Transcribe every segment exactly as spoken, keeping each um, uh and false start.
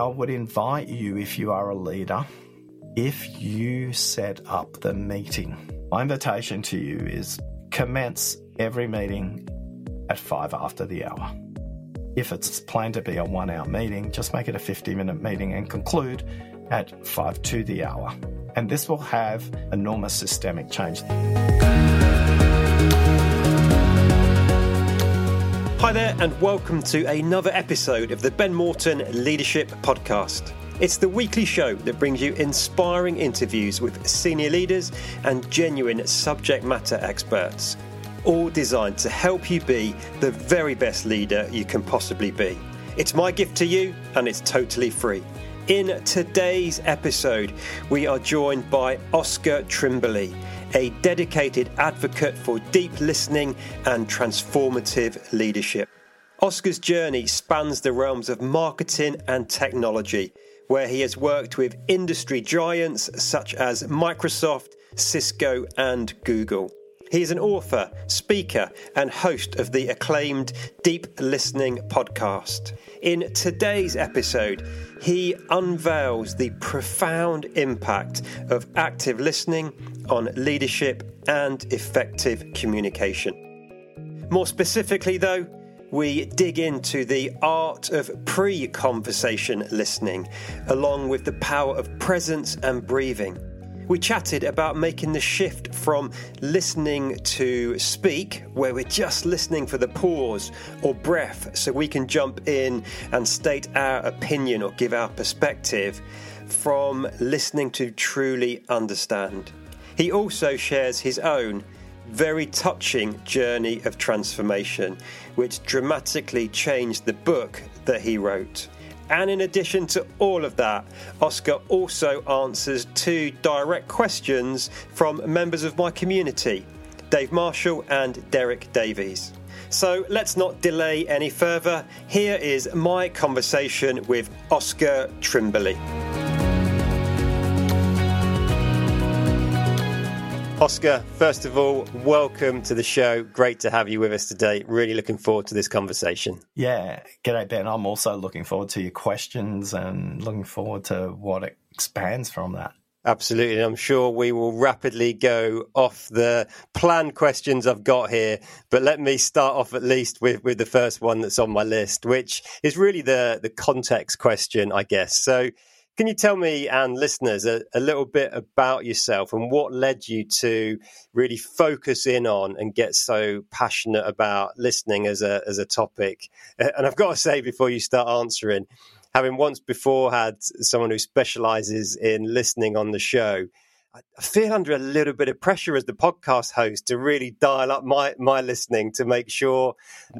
I would invite you, if you are a leader, if you set up the meeting. My invitation to you is commence every meeting at five after the hour. If it's planned to be a one-hour meeting, just make it a fifty-minute meeting and conclude at five to the hour. And this will have enormous systemic change. Hi there, and welcome to another episode of the Ben Morton Leadership Podcast. It's the weekly show that brings you inspiring interviews with senior leaders and genuine subject matter experts, all designed to help you be the very best leader you can possibly be. It's my gift to you, and it's totally free. In today's episode, we are joined by Oscar Trimboli, a dedicated advocate for deep listening and transformative leadership. Oscar's journey spans the realms of marketing and technology, where he has worked with industry giants such as Microsoft, Cisco, and Google. He is an author, speaker, and host of the acclaimed Deep Listening Podcast. In today's episode, he unveils the profound impact of active listening on leadership and effective communication. More specifically, though, we dig into the art of pre-conversation listening, along with the power of presence and breathing. We chatted about making the shift from listening to speak, where we're just listening for the pause or breath so we can jump in and state our opinion or give our perspective, from listening to truly understand. He also shares his own very touching journey of transformation, which dramatically changed the book that he wrote. And in addition to all of that, Oscar also answers two direct questions from members of my community, Dave Marshall and Derek Davies. So let's not delay any further. Here is my conversation with Oscar Trimboli. Oscar, first of all, welcome to the show. Great to have you with us today. Really looking forward to this conversation. Yeah. G'day, Ben. I'm also looking forward to your questions and looking forward to what expands from that. Absolutely. And I'm sure we will rapidly go off the planned questions I've got here. But let me start off at least with, with the first one that's on my list, which is really the, the context question, I guess. So can you tell me and listeners a, a little bit about yourself and what led you to really focus in on and get so passionate about listening as a as a topic? And I've got to say before you start answering, having once before had someone who specialises in listening on the show, I feel under a little bit of pressure as the podcast host to really dial up my, my listening to make sure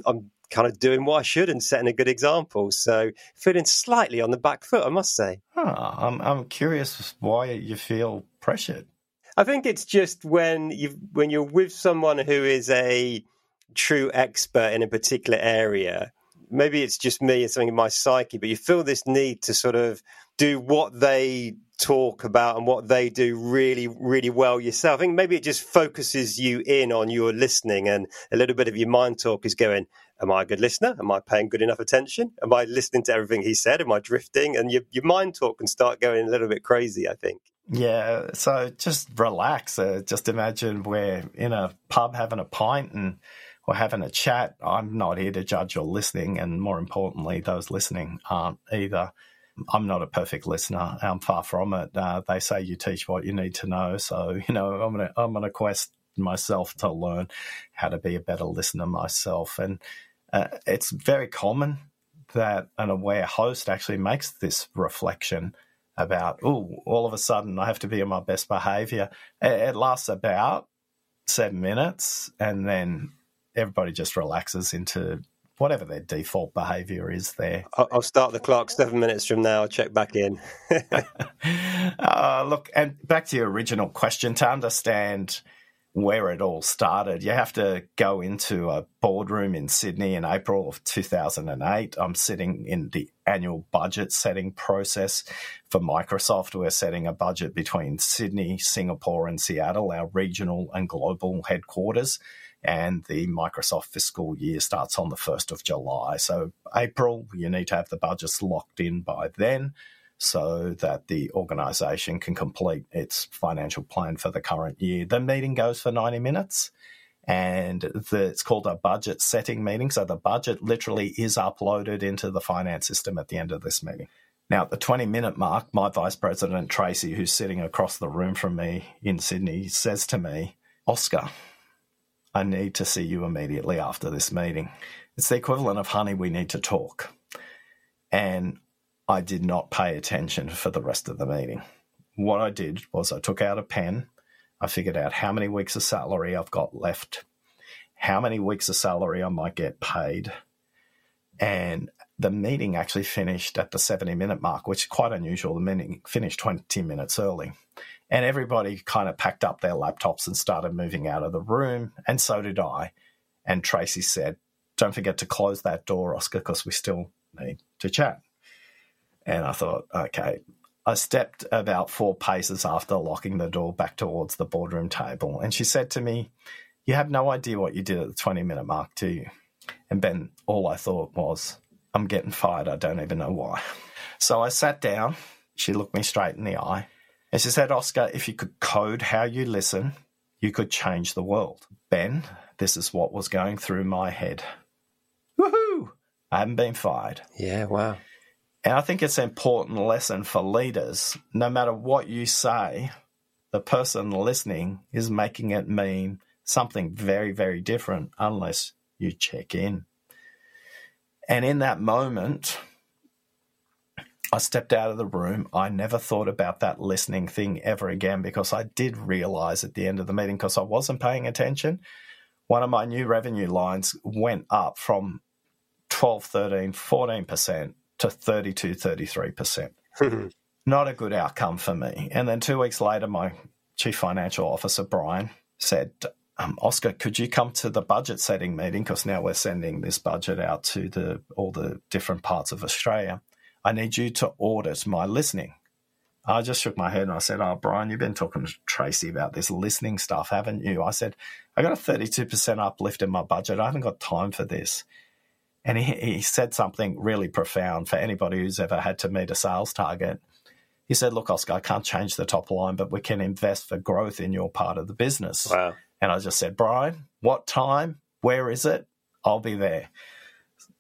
I'm kind of doing what I should and setting a good example. So feeling slightly on the back foot, I must say. Huh, I'm I'm curious why you feel pressured. I think it's just when you when you're with someone who is a true expert in a particular area. Maybe it's just me, it's something in my psyche, but you feel this need to sort of do what they talk about and what they do really, really well yourself. I think maybe it just focuses you in on your listening, and a little bit of your mind talk is going, am I a good listener? Am I paying good enough attention? Am I listening to everything he said? Am I drifting? And your, your mind talk can start going a little bit crazy, I think. Yeah, so just relax. Uh, just imagine we're in a pub having a pint and we're having a chat. I'm not here to judge your listening, and more importantly, those listening aren't either. I'm not a perfect listener. I'm far from it. Uh, they say you teach what you need to know. So, you know, I'm gonna, I'm on a quest myself to learn how to be a better listener myself. And uh, it's very common that an aware host actually makes this reflection about, oh, all of a sudden I have to be in my best behavior. It lasts about seven minutes and then everybody just relaxes into whatever their default behaviour is there. I'll start the clock seven minutes from now. I'll check back in. uh, look, and back to your original question, to understand where it all started, you have to go into a boardroom in Sydney in April of two thousand eight. I'm sitting in the annual budget setting process for Microsoft. We're setting a budget between Sydney, Singapore and Seattle, our regional and global headquarters. and the Microsoft fiscal year starts on the first of July. So April, you need to have the budgets locked in by then so that the organisation can complete its financial plan for the current year. The meeting goes for ninety minutes. And the, it's called a budget setting meeting. So the budget literally is uploaded into the finance system at the end of this meeting. Now, at the twenty-minute mark, my Vice President, Tracy, who's sitting across the room from me in Sydney, says to me, "Oscar, I need to see you immediately after this meeting. It's the equivalent of, honey, we need to talk." And I did not pay attention for the rest of the meeting. What I did was I took out a pen. I figured out how many weeks of salary I've got left, how many weeks of salary I might get paid. And the meeting actually finished at the seventy-minute mark, which is quite unusual. The meeting finished twenty minutes early. And everybody kind of packed up their laptops and started moving out of the room, and so did I. And Tracy said, "Don't forget to close that door, Oscar, because we still need to chat." And I thought, okay. I stepped about four paces after locking the door back towards the boardroom table, and she said to me, "You have no idea what you did at the twenty-minute mark, do you?" And Ben, all I thought was, I'm getting fired. I don't even know why. So I sat down. She looked me straight in the eye, and she said, "Oscar, if you could code how you listen, you could change the world." Ben, this is what was going through my head. Woohoo! I haven't been fired. Yeah, wow. And I think it's an important lesson for leaders. No matter what you say, the person listening is making it mean something very, very different unless you check in. And in that moment, I stepped out of the room. I never thought about that listening thing ever again, because I did realize at the end of the meeting, because I wasn't paying attention, one of my new revenue lines went up from twelve, thirteen, fourteen percent. to thirty-two, thirty-three percent. Not a good outcome for me. And then two weeks later, my chief financial officer, Brian, said, um, "Oscar, could you come to the budget setting meeting? Because now we're sending this budget out to the all the different parts of Australia. I need you to audit my listening." I just shook my head and I said, "Oh, Brian, you've been talking to Tracy about this listening stuff, haven't you?" I said, "I got a thirty-two percent uplift in my budget. I haven't got time for this." And he, he said something really profound for anybody who's ever had to meet a sales target. He said, "Look, Oscar, I can't change the top line, but we can invest for growth in your part of the business." Wow. And I just said, "Brian, what time? Where is it? I'll be there."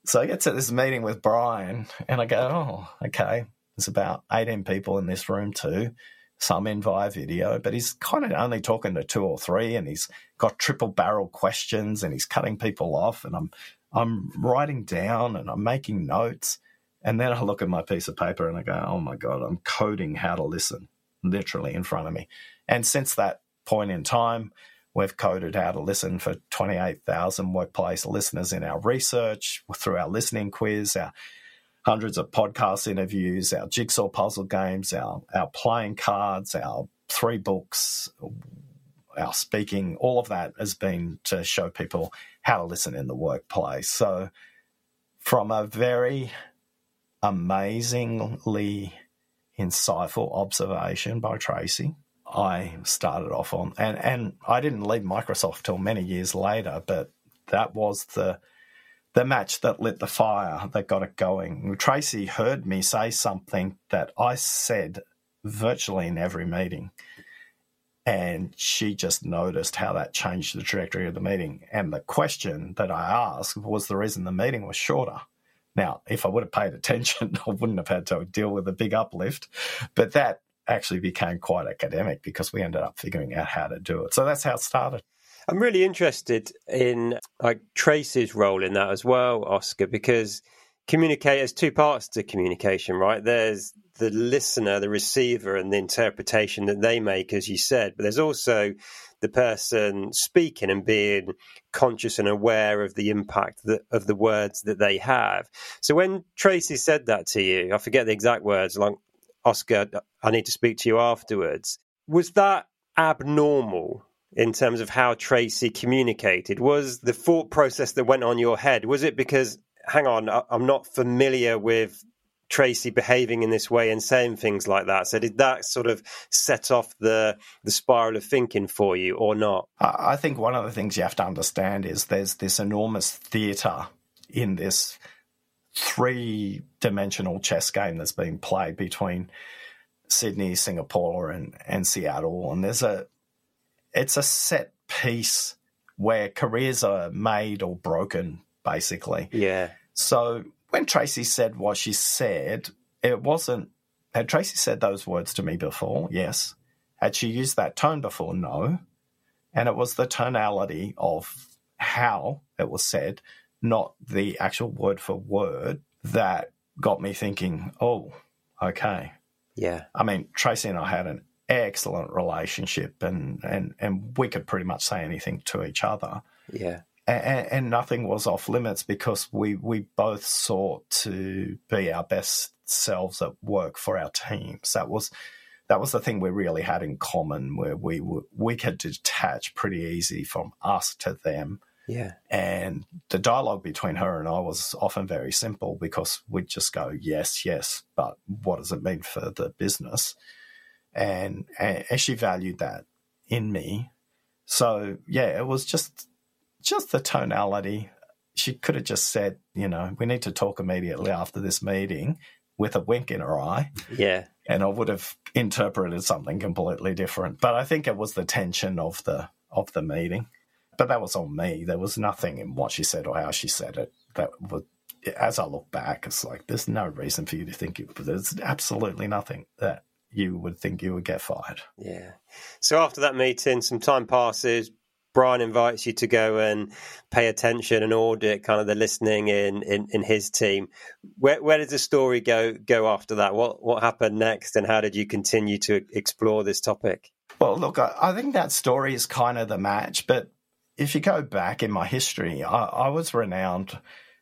So I get to this meeting with Brian and I go, oh, okay, there's about eighteen people in this room too, some in via video, but he's kind of only talking to two or three, and he's got triple barrel questions and he's cutting people off, and I'm I'm writing down and I'm making notes. And then I look at my piece of paper and I go, oh, my God, I'm coding how to listen, literally in front of me. And since that point in time, we've coded how to listen for twenty-eight thousand workplace listeners in our research, through our listening quiz, our hundreds of podcast interviews, our jigsaw puzzle games, our, our playing cards, our three books, our speaking, all of that has been to show people how to listen in the workplace. So from a very amazingly insightful observation by Tracy, I started off on, and, and I didn't leave Microsoft till many years later, but that was the the match that lit the fire that got it going. Tracy heard me say something that I said virtually in every meeting. And she just noticed how that changed the trajectory of the meeting. And the question that I asked was the reason the meeting was shorter. Now, if I would have paid attention, I wouldn't have had to deal with a big uplift. But that actually became quite academic because we ended up figuring out how to do it. So that's how it started. I'm really interested in like Tracy's role in that as well, Oscar, because communicate, there's two parts to communication, right? There's the listener, the receiver, and the interpretation that they make, as you said. But there's also the person speaking and being conscious and aware of the impact that, of the words that they have. So when Tracy said that to you, I forget the exact words, like, "Oscar, I need to speak to you afterwards." Was that abnormal in terms of how Tracy communicated? Was the thought process that went on your head, was it because, hang on, I'm not familiar with Tracy behaving in this way and saying things like that. So did that sort of set off the the spiral of thinking for you or not? I think one of the things you have to understand is there's this enormous theatre in this three-dimensional chess game that's being played between Sydney, Singapore, and, and Seattle. And there's a it's a set piece where careers are made or broken, basically. Yeah. So when Tracy said what she said, it wasn't... Had Tracy said those words to me before? Yes. Had she used that tone before? No. And it was the tonality of how it was said, not the actual word for word, that got me thinking, oh, okay. Yeah. I mean, Tracy and I had an excellent relationship and, and, and we could pretty much say anything to each other. Yeah. And, and nothing was off limits because we, we both sought to be our best selves at work for our teams. That was that was the thing we really had in common, where we were, we could detach pretty easy from us to them. Yeah. And the dialogue between her and I was often very simple because we'd just go, yes, yes, but what does it mean for the business? And, and she valued that in me. So, yeah, it was just... Just the tonality. She could have just said, you know, we need to talk immediately after this meeting with a wink in her eye. Yeah. And I would have interpreted something completely different. But I think it was the tension of the of the meeting. But that was on me. There was nothing in what she said or how she said it. That would, as I look back, it's like there's no reason for you to think it, but there's absolutely nothing that you would think you would get fired. Yeah. So after that meeting, some time passes. Brian invites you to go and pay attention and audit kind of the listening in, in, in his team. Where where does the story go go after that? What what happened next and how did you continue to explore this topic? Well, look, I, I think that story is kind of the match. But if you go back in my history, I, I was renowned.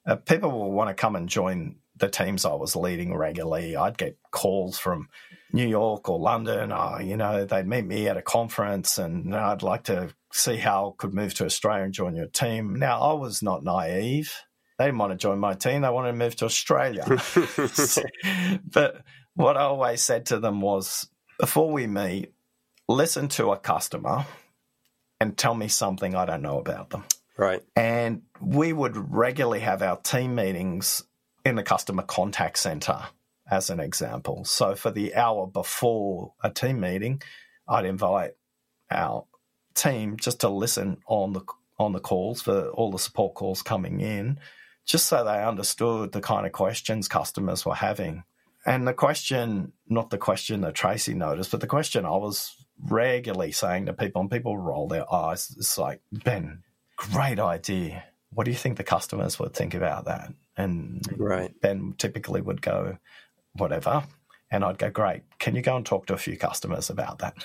Uh, people will want to come and join the teams I was leading regularly. I'd get calls from New York or London. Oh, you know, they'd meet me at a conference and I'd like to see how I could move to Australia and join your team. Now, I was not naive. They didn't want to join my team. They wanted to move to Australia. So, but what I always said to them was, before we meet, listen to a customer and tell me something I don't know about them. Right. And we would regularly have our team meetings in the customer contact center, as an example. So for the hour before a team meeting, I'd invite our team just to listen on the on the calls for all the support calls coming in, just so they understood the kind of questions customers were having. And the question, not the question that Tracy noticed, but the question I was regularly saying to people, and people roll their eyes, it's like, Ben, great idea. What do you think the customers would think about that? And right. Ben typically would go, whatever. And I'd go, great, can you go and talk to a few customers about that?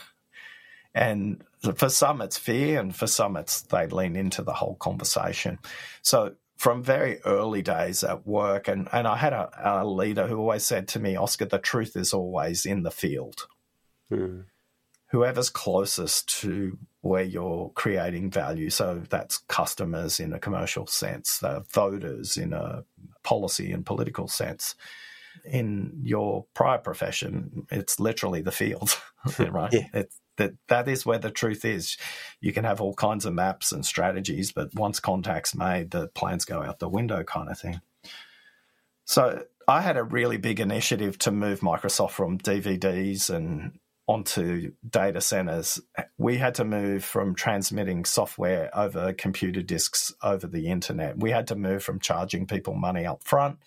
And for some, it's fear, and for some, it's they lean into the whole conversation. So from very early days at work, and, and I had a, a leader who always said to me, Oscar, the truth is always in the field. Mm. Whoever's closest to where you're creating value, so that's customers in a commercial sense, uh, voters in a policy and political sense. In your prior profession, it's literally the field, right? Yeah. It's, that, that is where the truth is. You can have all kinds of maps and strategies, but once contact's made, the plans go out the window kind of thing. So I had a really big initiative to move Microsoft from D V Ds and onto data centers. We had to move from transmitting software over computer disks over the internet. We had to move from charging people money up front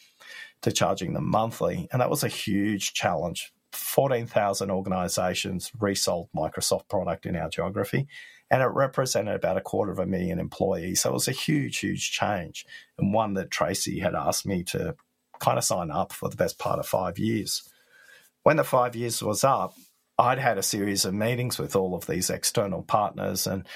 to charging them monthly. And that was a huge challenge. fourteen thousand organizations resold Microsoft product in our geography, and it represented about a quarter of a million employees. So it was a huge, huge change, and one that Tracy had asked me to kind of sign up for the best part of five years. When the five years was up, I'd had a series of meetings with all of these external partners, and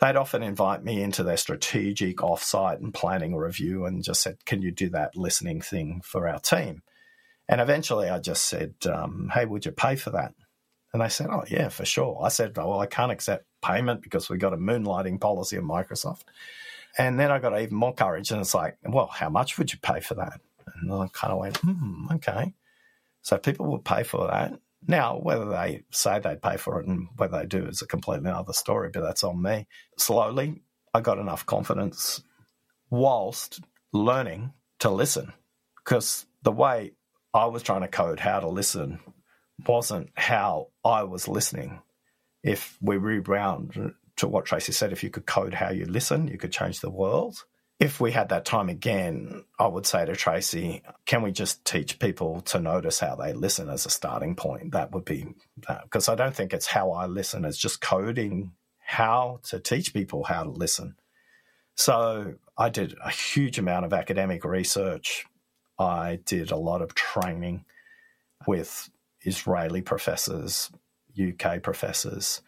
they'd often invite me into their strategic offsite and planning review and just said, can you do that listening thing for our team? And eventually I just said, um, hey, would you pay for that? And they said, oh, yeah, for sure. I said, well, I can't accept payment because we've got a moonlighting policy at Microsoft. And then I got even more courage, and it's like, well, how much would you pay for that? And I kind of went, hmm, okay. So people will pay for that. Now, whether they say they pay for it and whether they do is a completely other story, but that's on me. Slowly, I got enough confidence whilst learning to listen, because the way I was trying to code how to listen wasn't how I was listening. If we rewound to what Tracy said, if you could code how you listen, you could change the world. If we had that time again, I would say to Tracy, can we just teach people to notice how they listen as a starting point? That would be that, because I don't think it's how I listen. It's just coding how to teach people how to listen. So I did a huge amount of academic research. I did a lot of training with Israeli professors, U K professors,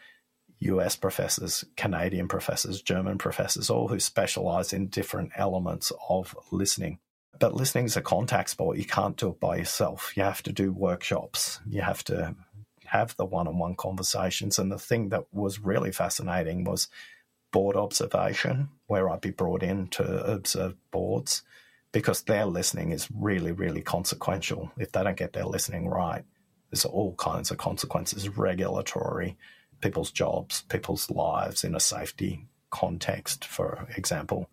U S professors, Canadian professors, German professors, all who specialise in different elements of listening. But listening is a contact sport. You can't do it by yourself. You have to do workshops. You have to have the one-on-one conversations. And the thing that was really fascinating was board observation, where I'd be brought in to observe boards, because their listening is really, really consequential. If they don't get their listening right, there's all kinds of consequences, regulatory, people's jobs, people's lives in a safety context, for example,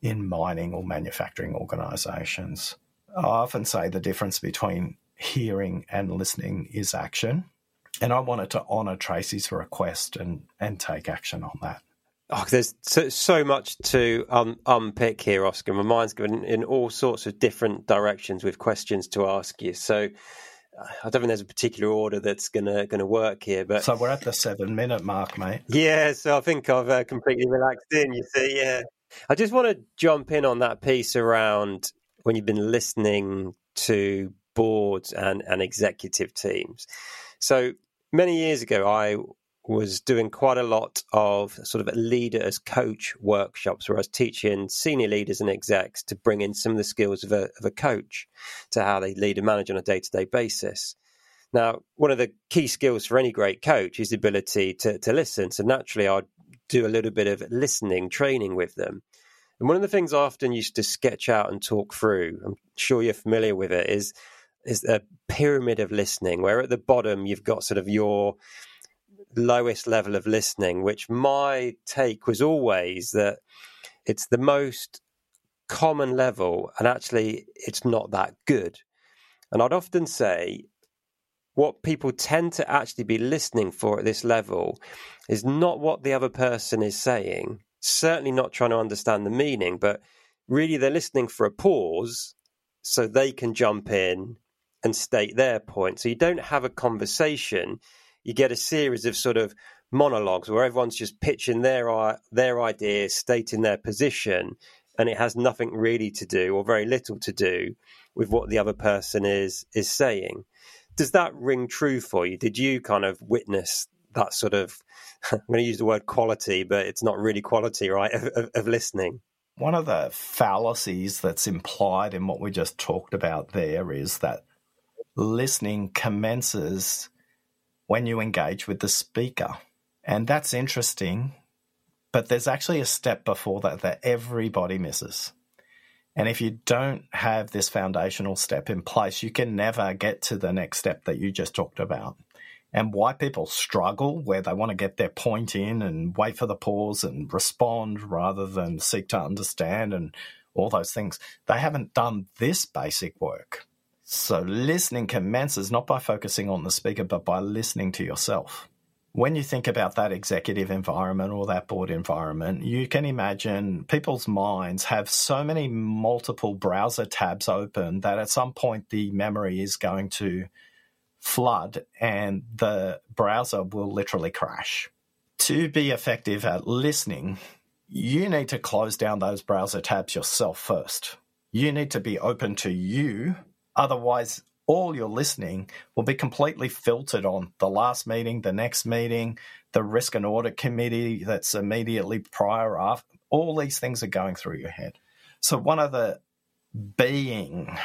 in mining or manufacturing organisations. I often say the difference between hearing and listening is action, and I wanted to honour Tracy's request and, and take action on that. Oh, there's so, so much to um, unpick here, Oscar. My mind's going in all sorts of different directions with questions to ask you. So I don't think there's a particular order that's gonna gonna work here, but so we're at the seven minute mark, mate. Yeah, so I think I've uh, completely relaxed in. You see, yeah, I just want to jump in on that piece around when you've been listening to boards and, and executive teams. So many years ago, I was doing quite a lot of sort of leader as coach workshops, where I was teaching senior leaders and execs to bring in some of the skills of a, of a coach to how they lead and manage on a day-to-day basis. Now, one of the key skills for any great coach is the ability to, to listen. So naturally, I'd do a little bit of listening training with them. And one of the things I often used to sketch out and talk through, I'm sure you're familiar with it, is, is a pyramid of listening, where at the bottom you've got sort of your lowest level of listening, which my take was always that it's the most common level, and actually it's not that good. And I'd often say what people tend to actually be listening for at this level is not what the other person is saying, certainly not trying to understand the meaning, but really they're listening for a pause so they can jump in and state their point. So you don't have a conversation. You get a series of sort of monologues where everyone's just pitching their their ideas, stating their position, and it has nothing really to do, or very little to do, with what the other person is is saying. Does that ring true for you? Did you kind of witness that sort of, I'm going to use the word quality, but it's not really quality, right, of, of, of listening? One of the fallacies that's implied in what we just talked about there is that listening commences when you engage with the speaker. And that's interesting, but there's actually a step before that that everybody misses. And if you don't have this foundational step in place, you can never get to the next step that you just talked about. And why people struggle, where they want to get their point in and wait for the pause and respond rather than seek to understand and all those things, they haven't done this basic work. So listening commences not by focusing on the speaker, but by listening to yourself. When you think about that executive environment or that board environment, you can imagine people's minds have so many multiple browser tabs open that at some point the memory is going to flood and the browser will literally crash. To be effective at listening, you need to close down those browser tabs yourself first. You need to be open to you. Otherwise, all your listening will be completely filtered on the last meeting, the next meeting, the risk and audit committee that's immediately prior after. All these things are going through your head. So one of the being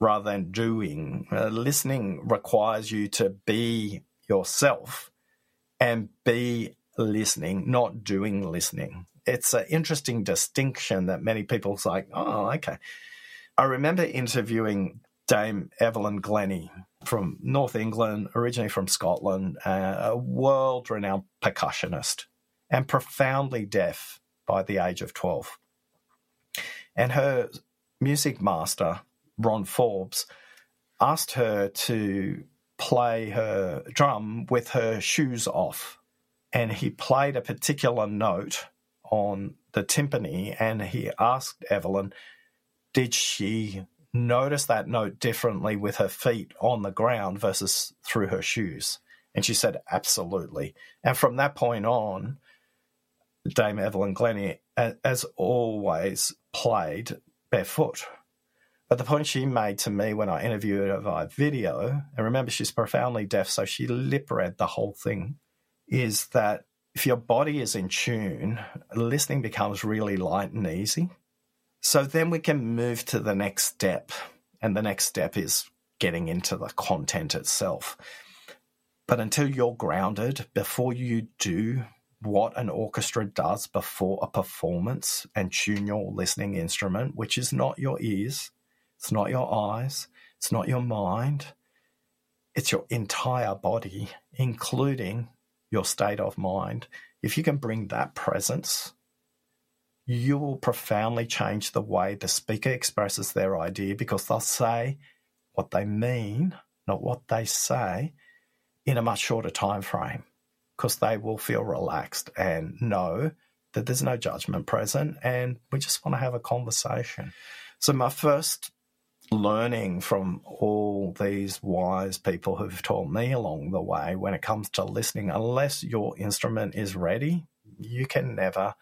rather than doing, uh, listening requires you to be yourself and be listening, not doing listening. It's an interesting distinction that many people's like, oh, okay. I remember interviewing Dame Evelyn Glennie from North England, originally from Scotland, uh, a world-renowned percussionist and profoundly deaf by the age of twelve. And her music master, Ron Forbes, asked her to play her drum with her shoes off. And he played a particular note on the timpani, and he asked Evelyn, did she notice that note differently with her feet on the ground versus through her shoes? And she said, absolutely. And from that point on, Dame Evelyn Glennie, as always, played barefoot. But the point she made to me when I interviewed her via video, and remember she's profoundly deaf, so she lip read the whole thing, is that if your body is in tune, listening becomes really light and easy. So then we can move to the next step, and the next step is getting into the content itself. But until you're grounded, before you do what an orchestra does before a performance and tune your listening instrument, which is not your ears, it's not your eyes, it's not your mind, it's your entire body, including your state of mind. If you can bring that presence, you will profoundly change the way the speaker expresses their idea, because they'll say what they mean, not what they say, in a much shorter time frame, because they will feel relaxed and know that there's no judgment present and we just want to have a conversation. So my first learning from all these wise people who've taught me along the way when it comes to listening, unless your instrument is ready, you can never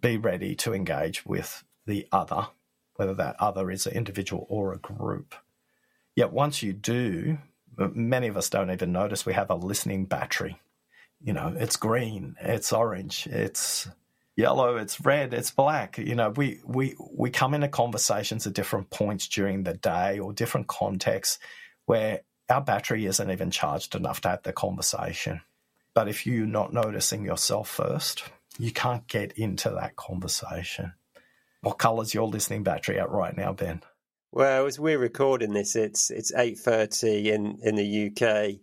be ready to engage with the other, whether that other is an individual or a group. Yet once you do, many of us don't even notice we have a listening battery. You know, it's green, it's orange, it's yellow, it's red, it's black. You know, we we we come into conversations at different points during the day or different contexts where our battery isn't even charged enough to have the conversation. But if you're not noticing yourself first, you can't get into that conversation. What colour's your listening battery at right now, Ben? Well, as we're recording this, it's it's eight thirty in, in the U K.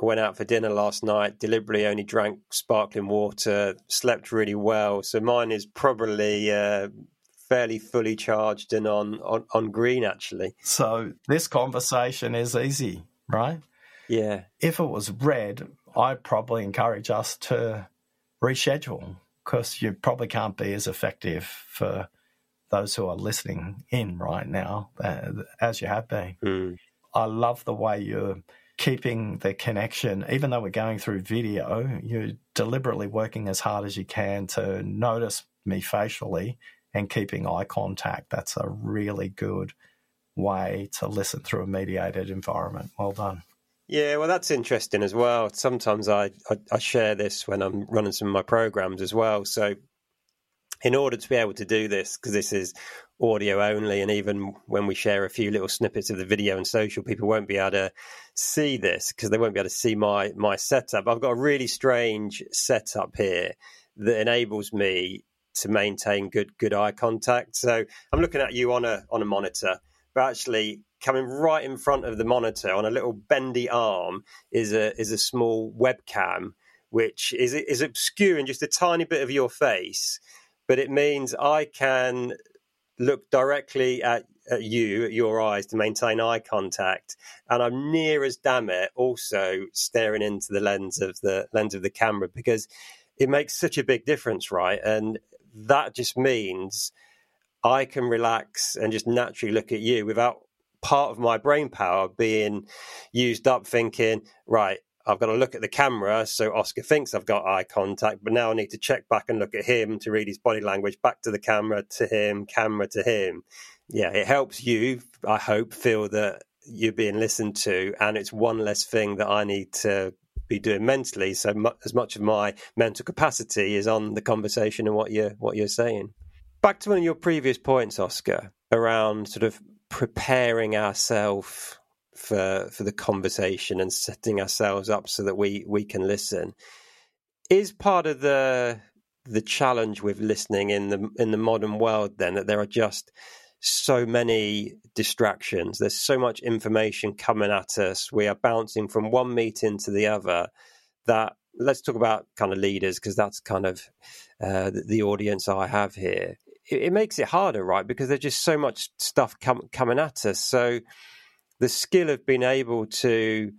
I went out for dinner last night, deliberately only drank sparkling water, slept really well. So mine is probably uh, fairly fully charged and on, on, on green, actually. So this conversation is easy, right? Yeah. If it was red, I'd probably encourage us to reschedule, because you probably can't be as effective for those who are listening in right now uh, as you have been. Mm. I love the way you're keeping the connection. Even though we're going through video, you're deliberately working as hard as you can to notice me facially and keeping eye contact. That's a really good way to listen through a mediated environment. Well done. Yeah, well, that's interesting as well. Sometimes I, I, I share this when I'm running some of my programs as well. So in order to be able to do this, because this is audio only, and even when we share a few little snippets of the video and social, people won't be able to see this because they won't be able to see my, my setup. I've got a really strange setup here that enables me to maintain good good eye contact. So I'm looking at you on a on a monitor, but actually coming right in front of the monitor on a little bendy arm is a is a small webcam, which is is obscuring just a tiny bit of your face, but it means I can look directly at, at you, at your eyes, to maintain eye contact, and I'm near as damn it also staring into the lens of the lens of the camera, because it makes such a big difference, right? And that just means I can relax and just naturally look at you without part of my brain power being used up thinking, right, I've got to look at the camera so Oscar thinks I've got eye contact, but now I need to check back and look at him to read his body language, back to the camera, to him, camera, to him. Yeah, it helps you, I hope, feel that you're being listened to, and it's one less thing that I need to be doing mentally, so mu- as much of my mental capacity is on the conversation and what you're, what you're saying. Back to one of your previous points, Oscar, around sort of preparing ourselves for for the conversation and setting ourselves up so that we we can listen is part of the the challenge with listening in the in the modern world, then, that there are just so many distractions. There's so much information coming at us. We are bouncing from one meeting to the other. That let's talk about kind of leaders, because that's kind of uh, the, the audience I have here. It, it makes it harder, right? Because there's just so much stuff com- coming at us. So the skill of being able to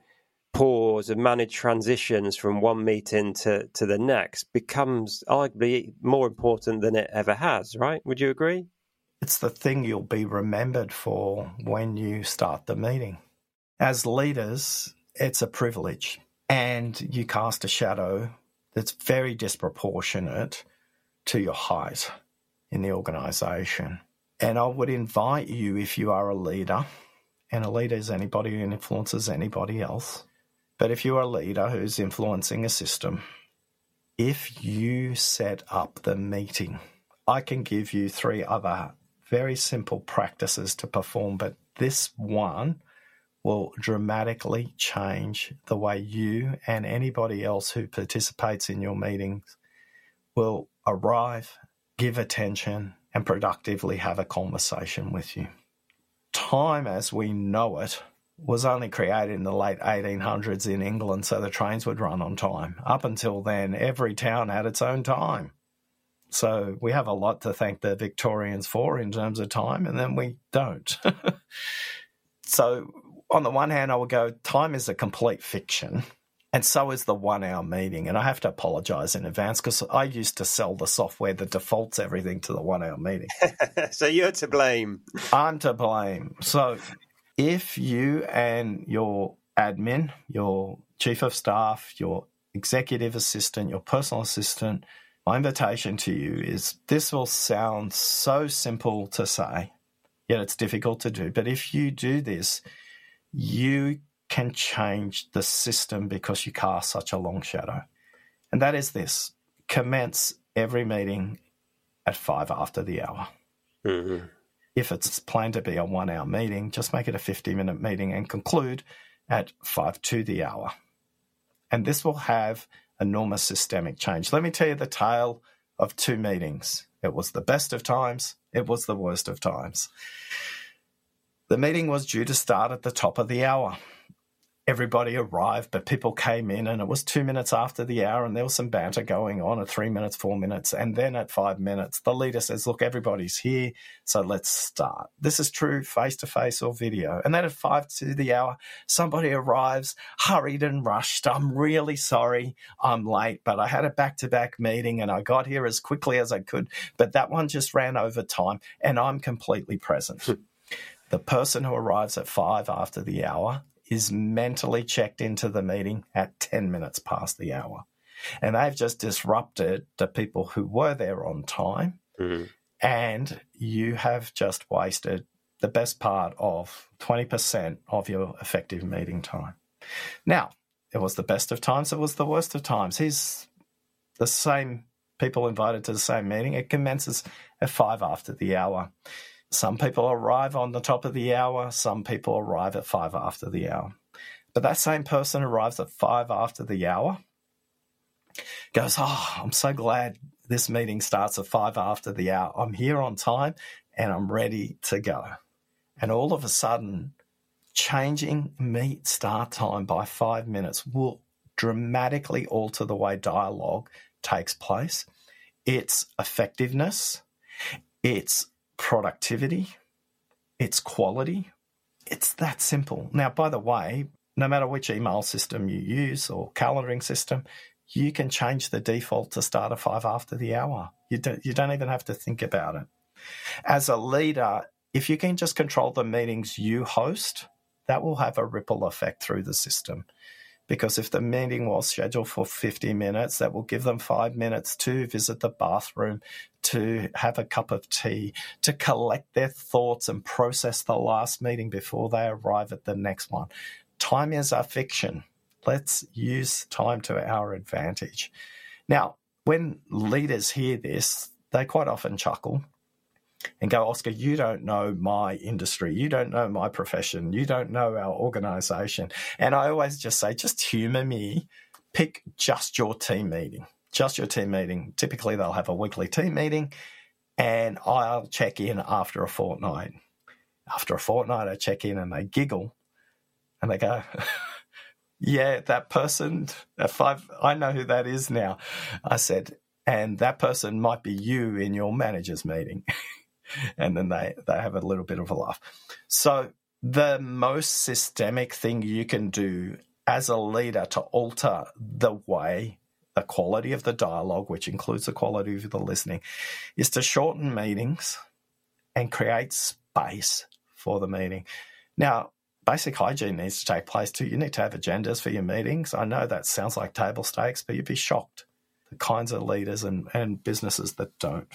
pause and manage transitions from one meeting to, to the next becomes arguably more important than it ever has, right? Would you agree? It's the thing you'll be remembered for when you start the meeting. As leaders, it's a privilege, and you cast a shadow that's very disproportionate to your height in the organisation. And I would invite you, if you are a leader, and a leader is anybody who influences anybody else, but if you are a leader who's influencing a system, if you set up the meeting, I can give you three other very simple practices to perform, but this one will dramatically change the way you and anybody else who participates in your meetings will arrive, give attention, and productively have a conversation with you. Time as we know it was only created in the late eighteen hundreds in England, so the trains would run on time. Up until then, every town had its own time. So we have a lot to thank the Victorians for in terms of time, and then we don't. So on the one hand, I would go, time is a complete fiction, and so is the one-hour meeting. And I have to apologise in advance, because I used to sell the software that defaults everything to the one-hour meeting. So you're to blame. I'm to blame. So if you and your admin, your chief of staff, your executive assistant, your personal assistant, my invitation to you is, this will sound so simple to say, yet it's difficult to do. But if you do this, you can change the system, because you cast such a long shadow. And that is this: commence every meeting at five after the hour. Mm-hmm. If it's planned to be a one-hour meeting, just make it a fifty-minute meeting and conclude at five to the hour. And this will have enormous systemic change. Let me tell you the tale of two meetings. It was the best of times. It was the worst of times. The meeting was due to start at the top of the hour. Everybody arrived, but people came in, and it was two minutes after the hour, and there was some banter going on at three minutes, four minutes, and then at five minutes, the leader says, look, everybody's here, so let's start. This is true face-to-face or video. And then at five to the hour, somebody arrives, hurried and rushed. I'm really sorry I'm late, but I had a back-to-back meeting, and I got here as quickly as I could, but that one just ran over time, and I'm completely present. The person who arrives at five after the hour is mentally checked into the meeting at ten minutes past the hour. And they've just disrupted the people who were there on time. Mm-hmm. And you have just wasted the best part of twenty percent of your effective meeting time. Now, it was the best of times. It was the worst of times. Here's the same people invited to the same meeting. It commences at five after the hour. Some people arrive on the top of the hour. Some people arrive at five after the hour. But that same person arrives at five after the hour, goes, oh, I'm so glad this meeting starts at five after the hour. I'm here on time and I'm ready to go. And all of a sudden, changing meet start time by five minutes will dramatically alter the way dialogue takes place, its effectiveness, its productivity, its quality. It's that simple. Now, by the way, no matter which email system you use or calendaring system, you can change the default to start at five after the hour. You don't, you don't even have to think about it. As a leader, if you can just control the meetings you host, that will have a ripple effect through the system. Because if the meeting was scheduled for fifty minutes, that will give them five minutes to visit the bathroom, to have a cup of tea, to collect their thoughts and process the last meeting before they arrive at the next one. Time is our fiction. Let's use time to our advantage. Now, when leaders hear this, they quite often chuckle and go, Oscar, you don't know my industry. You don't know my profession. You don't know our organisation. And I always just say, just humour me. Pick just your team meeting. Just your team meeting. Typically, they'll have a weekly team meeting. and I'll check in after a fortnight. After a fortnight, I check in and they giggle and they go, yeah, that person, that five, I know who that is now. I said, and that person might be you in your manager's meeting. And then they, they have a little bit of a laugh. So the most systemic thing you can do as a leader to alter the way, the quality of the dialogue, which includes the quality of the listening, is to shorten meetings and create space for the meeting. Now, basic hygiene needs to take place too. You need to have agendas for your meetings. I know that sounds like table stakes, but you'd be shocked the kinds of leaders and, and businesses that don't.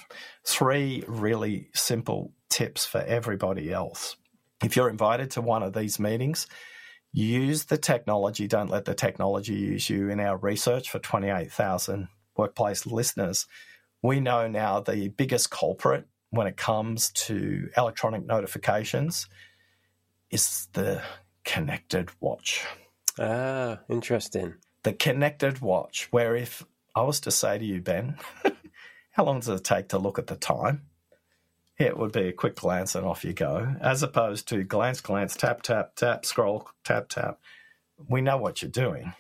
Three really simple tips for everybody else. If you're invited to one of these meetings, use the technology. Don't let the technology use you. In our research for twenty-eight thousand workplace listeners, we know now the biggest culprit when it comes to electronic notifications is the connected watch. Ah, interesting. The connected watch, where if I was to say to you, Ben, how long does it take to look at the time? It would be a quick glance and off you go, as opposed to glance, glance, tap, tap, tap, scroll, tap, tap. We know what you're doing.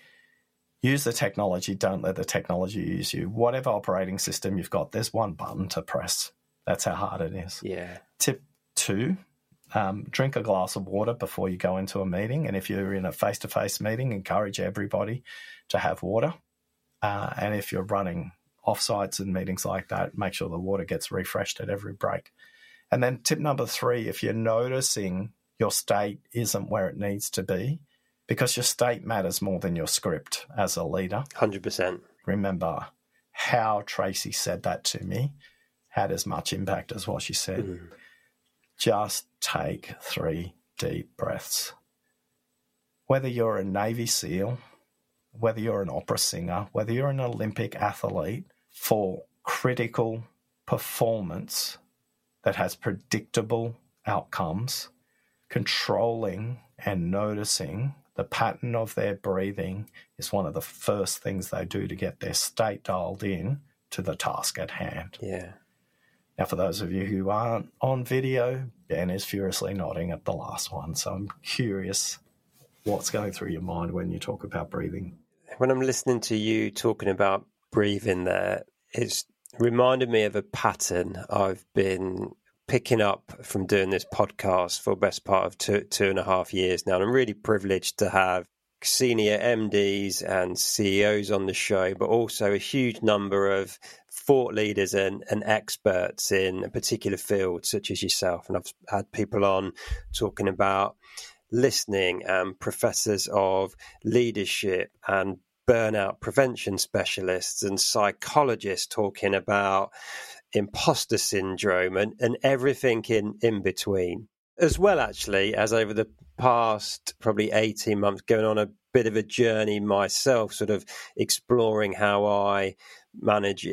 Use the technology. Don't let the technology use you. Whatever operating system you've got, there's one button to press. That's how hard it is. Yeah. Tip two, um, drink a glass of water before you go into a meeting. And if you're in a face-to-face meeting, encourage everybody to have water. Uh, and if you're running offsites and meetings like that, make sure the water gets refreshed at every break. And then tip number three, if you're noticing your state isn't where it needs to be, because your state matters more than your script as a leader. one hundred percent. Remember how Tracy said that to me had as much impact as what she said. Mm. Just take three deep breaths. Whether you're a Navy SEAL, whether you're an opera singer, whether you're an Olympic athlete, for critical performance that has predictable outcomes, controlling and noticing the pattern of their breathing is one of the first things they do to get their state dialed in to the task at hand. Yeah. Now, for those of you who aren't on video, Ben is furiously nodding at the last one, so I'm curious what's going through your mind when you talk about breathing. When I'm listening to you talking about breathing there, it's reminded me of a pattern I've been picking up from doing this podcast for the best part of two, two and a half years now. And I'm really privileged to have senior M Ds and C E Os on the show, but also a huge number of thought leaders and, and experts in a particular field, such as yourself. And I've had people on talking about listening and professors of leadership and burnout prevention specialists and psychologists talking about imposter syndrome and, and everything in, in between. As well, actually, as over the past probably eighteen months, going on a bit of a journey myself, sort of exploring how I manage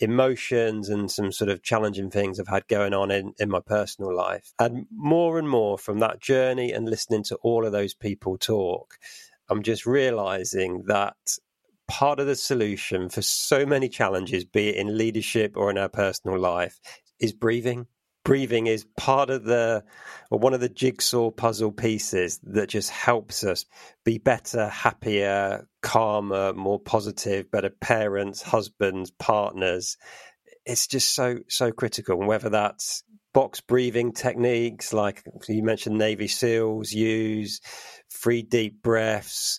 emotions and some sort of challenging things I've had going on in, in my personal life. And more and more from that journey and listening to all of those people talk, I'm just realizing that part of the solution for so many challenges, be it in leadership or in our personal life, is breathing. Breathing is part of the, or one of the jigsaw puzzle pieces that just helps us be better, happier, calmer, more positive, better parents, husbands, partners. It's just so, so critical. And whether that's box breathing techniques, like you mentioned, Navy SEALs use, three deep breaths,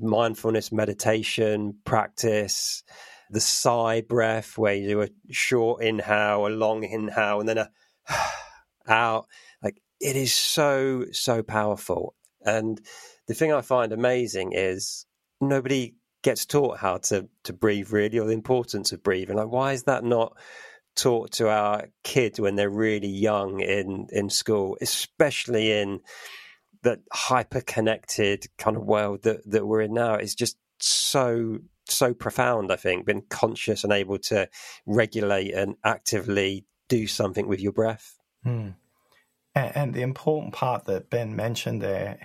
mindfulness, meditation, practice, the sigh breath, where you do a short inhale, a long inhale, and then a out. Like, it is so so powerful. And the thing I find amazing is nobody gets taught how to to breathe, really, or the importance of breathing. Like, why is that not taught to our kids when they're really young in in school, especially in that hyper connected kind of world that that we're in now? It's just so so profound. I think being conscious and able to regulate and actively do something with your breath. Mm. And, and the important part that Ben mentioned there,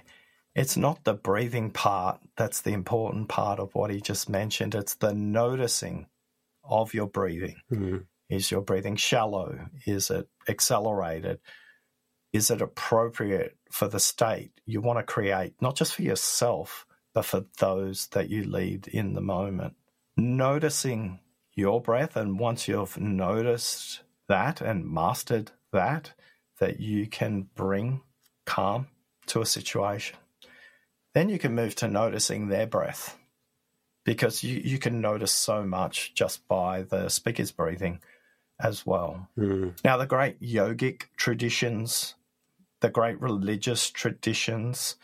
it's not the breathing part that's the important part of what he just mentioned. It's the noticing of your breathing. Mm. Is your breathing shallow? Is it accelerated? Is it appropriate for the state you want to create, not just for yourself, but for those that you lead in the moment? Noticing your breath, and once you've noticed that and mastered that, that you can bring calm to a situation. Then you can move to noticing their breath, because you, you can notice so much just by the speaker's breathing as well. Mm. Now, the great yogic traditions, the great religious traditions,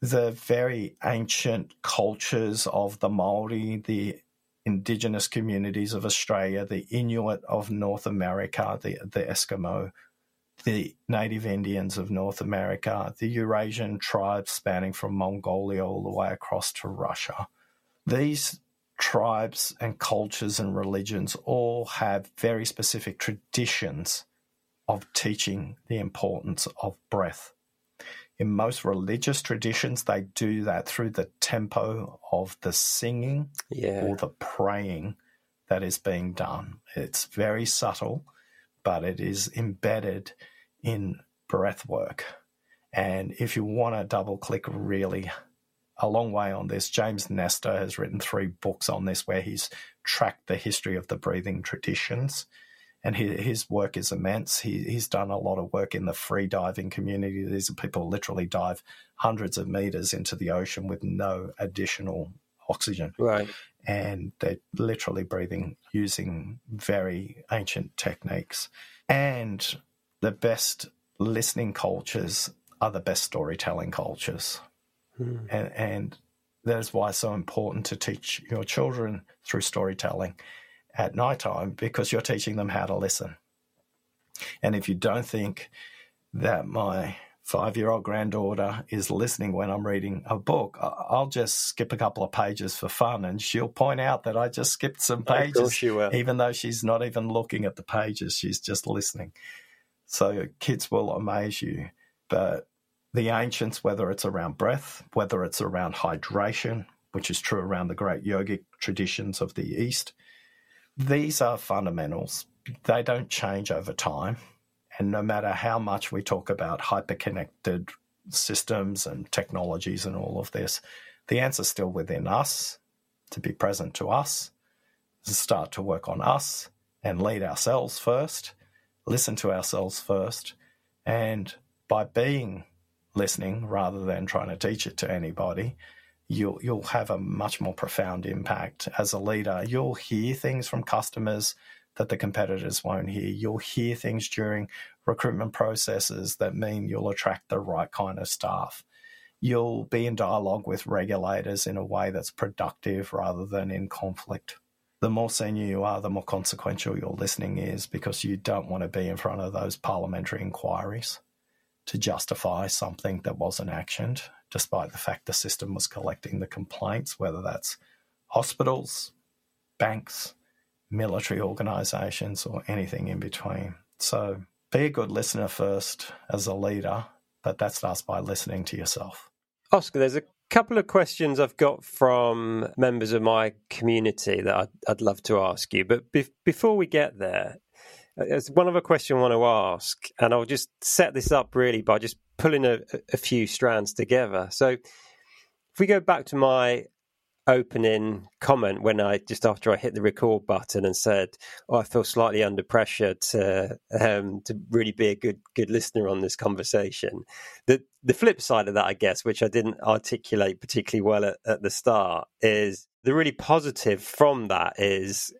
the very ancient cultures of the Māori, the indigenous communities of Australia, the Inuit of North America, the, the Eskimo, the native Indians of North America, the Eurasian tribes spanning from Mongolia all the way across to Russia. These tribes and cultures and religions all have very specific traditions of teaching the importance of breath. In most religious traditions, they do that through the tempo of the singing yeah. or the praying that is being done. It's very subtle, but it is embedded in breath work. And if you want to double-click really a long way on this, James Nestor has written three books on this where he's tracked the history of the breathing traditions, and he, his work is immense. He, he's done a lot of work in the free diving community. These are people who literally dive hundreds of meters into the ocean with no additional oxygen. Right. And they're literally breathing using very ancient techniques. And the best listening cultures are the best storytelling cultures. Mm. And, and that is why it's so important to teach your children through storytelling at nighttime, because you're teaching them how to listen. And if you don't think that my five-year-old granddaughter is listening when I'm reading a book, I'll just skip a couple of pages for fun, and she'll point out that I just skipped some pages. Of course she will. Even though she's not even looking at the pages, she's just listening. So kids will amaze you. But the ancients, whether it's around breath, whether it's around hydration, which is true around the great yogic traditions of the East, these are fundamentals. They don't change over time. And no matter how much we talk about hyperconnected systems and technologies and all of this, the answer's still within us, to be present to us, to start to work on us and lead ourselves first, listen to ourselves first. And by being listening rather than trying to teach it to anybody, You'll, you'll have a much more profound impact. As a leader, you'll hear things from customers that the competitors won't hear. You'll hear things during recruitment processes that mean you'll attract the right kind of staff. You'll be in dialogue with regulators in a way that's productive rather than in conflict. The more senior you are, the more consequential your listening is, because you don't want to be in front of those parliamentary inquiries to justify something that wasn't actioned, despite the fact the system was collecting the complaints, whether that's hospitals, banks, military organisations, or anything in between. So be a good listener first as a leader, but that starts by listening to yourself. Oscar, there's a couple of questions I've got from members of my community that I'd, I'd love to ask you. But be- before we get there, there's one other question I want to ask, and I'll just set this up really by just pulling a, a few strands together. So if we go back to my opening comment when I just after I hit the record button and said, oh, I feel slightly under pressure to um, to really be a good good listener on this conversation. The, the flip side of that, I guess, which I didn't articulate particularly well at, at the start, is the really positive from that is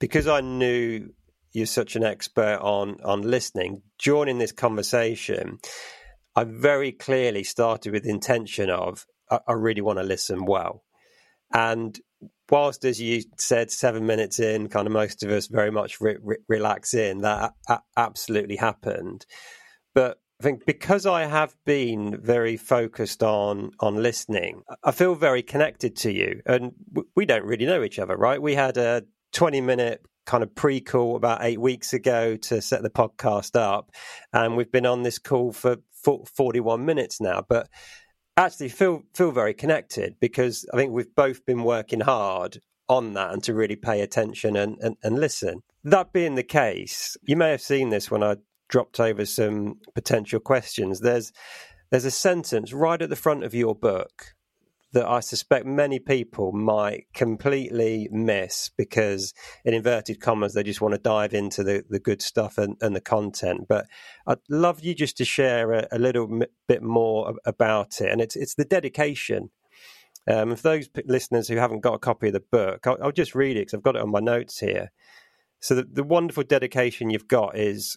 because I knew you're such an expert on, on listening, during this conversation, I very clearly started with the intention of, I, I really want to listen well. And whilst, as you said, seven minutes in, kind of most of us very much re- re- relax in, that a- absolutely happened. But I think because I have been very focused on on listening, I feel very connected to you. And w- we don't really know each other, right? We had a twenty-minute kind of pre-call about eight weeks ago to set the podcast up, and we've been on this call for forty-one minutes now, but actually feel feel very connected, because I think we've both been working hard on that and to really pay attention and, and, and listen. That being the case, you may have seen this when I dropped over some potential questions. There's there's a sentence right at the front of your book that I suspect many people might completely miss because, in inverted commas, they just want to dive into the, the good stuff and, and the content. But I'd love you just to share a, a little bit more about it. And it's it's the dedication. Um, for those listeners who haven't got a copy of the book, I'll, I'll just read it because I've got it on my notes here. So the, the wonderful dedication you've got is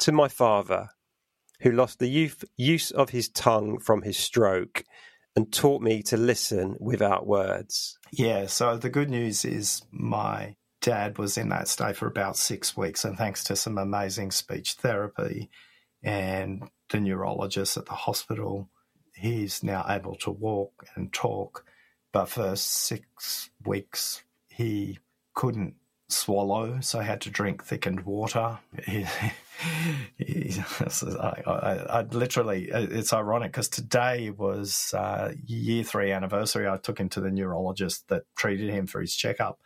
to my father, who lost the youth, use of his tongue from his stroke and taught me to listen without words. Yeah, so the good news is my dad was in that state for about six weeks, and thanks to some amazing speech therapy and the neurologist at the hospital, he's now able to walk and talk. But for six weeks, he couldn't swallow, so I had to drink thickened water. He, he, I, I, I literally, it's ironic because today was uh, year three anniversary. I took him to the neurologist that treated him for his checkup,